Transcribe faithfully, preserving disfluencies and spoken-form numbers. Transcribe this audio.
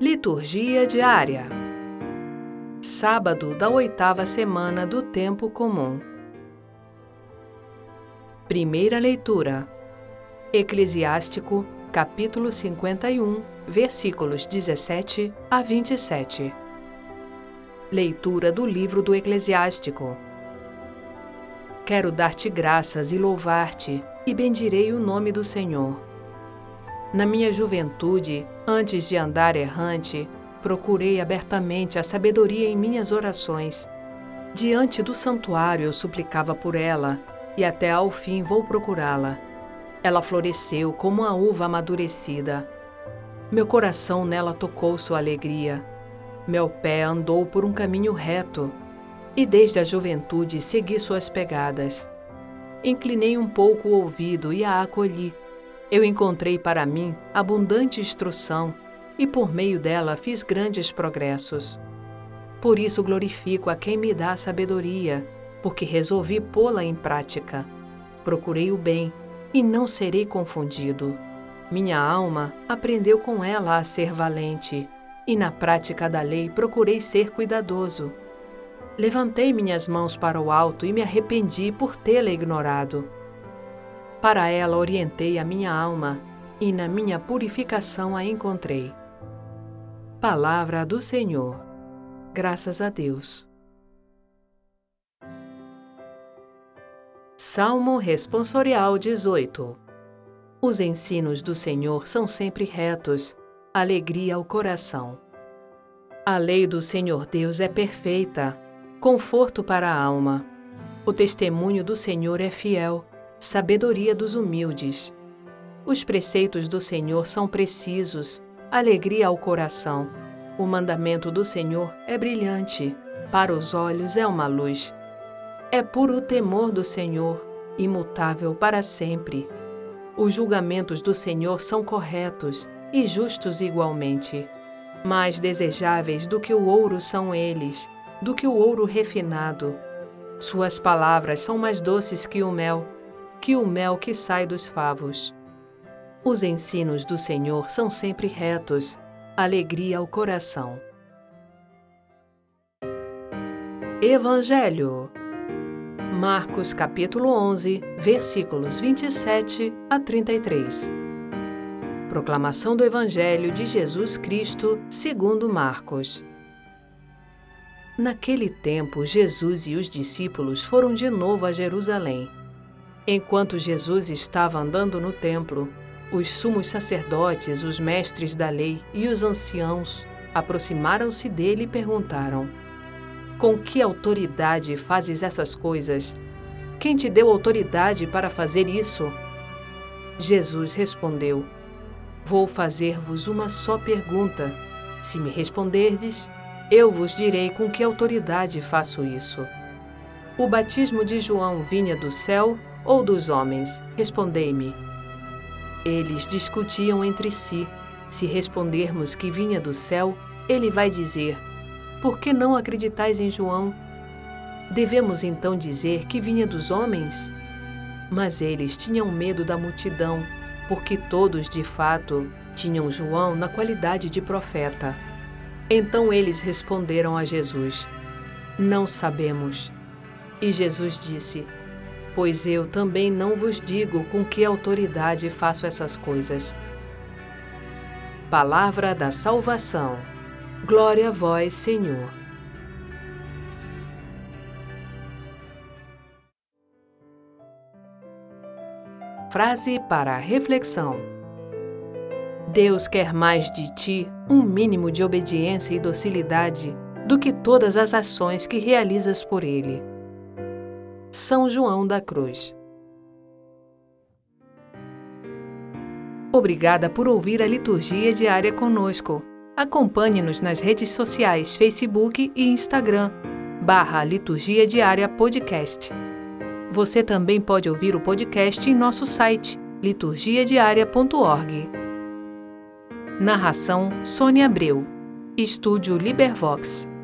Liturgia diária. Sábado da oitava semana do tempo comum. Primeira leitura. Eclesiástico, capítulo cinquenta e um, versículos dezessete a vinte e sete. Leitura do livro do Eclesiástico. Quero dar-te graças e louvar-te, e bendirei o nome do Senhor. Na minha juventude, antes de andar errante, procurei abertamente a sabedoria em minhas orações. Diante do santuário eu suplicava por ela, e até ao fim vou procurá-la. Ela floresceu como a uva amadurecida. Meu coração nela tocou sua alegria. Meu pé andou por um caminho reto, e desde a juventude segui suas pegadas. Inclinei um pouco o ouvido e a acolhi. Eu encontrei para mim abundante instrução e por meio dela fiz grandes progressos. Por isso glorifico a quem me dá sabedoria, porque resolvi pô-la em prática. Procurei o bem e não serei confundido. Minha alma aprendeu com ela a ser valente e na prática da lei procurei ser cuidadoso. Levantei minhas mãos para o alto e me arrependi por tê-la ignorado. Para ela orientei a minha alma, e na minha purificação a encontrei. Palavra do Senhor. Graças a Deus. Salmo Responsorial dezoito. Os ensinos do Senhor são sempre retos, alegria ao coração. A lei do Senhor Deus é perfeita, conforto para a alma. O testemunho do Senhor é fiel, sabedoria dos humildes. Os preceitos do Senhor são precisos, alegria ao coração. O mandamento do Senhor é brilhante, para os olhos é uma luz. É puro o temor do Senhor, imutável para sempre. Os julgamentos do Senhor são corretos e justos igualmente. Mais desejáveis do que o ouro são eles, do que o ouro refinado. Suas palavras são mais doces que o mel, que o mel que sai dos favos. Os ensinos do Senhor são sempre retos, alegria ao coração. Evangelho. Marcos capítulo onze, versículos vinte e sete a trinta e três. Proclamação do Evangelho de Jesus Cristo segundo Marcos. Naquele tempo, Jesus e os discípulos foram de novo a Jerusalém. Enquanto Jesus estava andando no templo, os sumos sacerdotes, os mestres da lei e os anciãos aproximaram-se dele e perguntaram: Com que autoridade fazes essas coisas? Quem te deu autoridade para fazer isso? Jesus respondeu: Vou fazer-vos uma só pergunta. Se me responderdes, eu vos direi com que autoridade faço isso. O batismo de João vinha do céu ou dos homens? Respondei-me. Eles discutiam entre si. Se respondermos que vinha do céu, ele vai dizer: Por que não acreditais em João? Devemos então dizer que vinha dos homens? Mas eles tinham medo da multidão, porque todos, de fato, tinham João na qualidade de profeta. Então eles responderam a Jesus: Não sabemos. E Jesus disse: Pois eu também não vos digo com que autoridade faço essas coisas. Palavra da salvação. Glória a vós, Senhor. Frase para a reflexão. Deus quer mais de ti um mínimo de obediência e docilidade do que todas as ações que realizas por Ele. São João da Cruz. Obrigada por ouvir a Liturgia Diária conosco. Acompanhe-nos nas redes sociais Facebook e Instagram, barra Liturgia Diária Podcast. Você também pode ouvir o podcast em nosso site, liturgia diária ponto org. Narração: Sônia Abreu. Estúdio Libervox.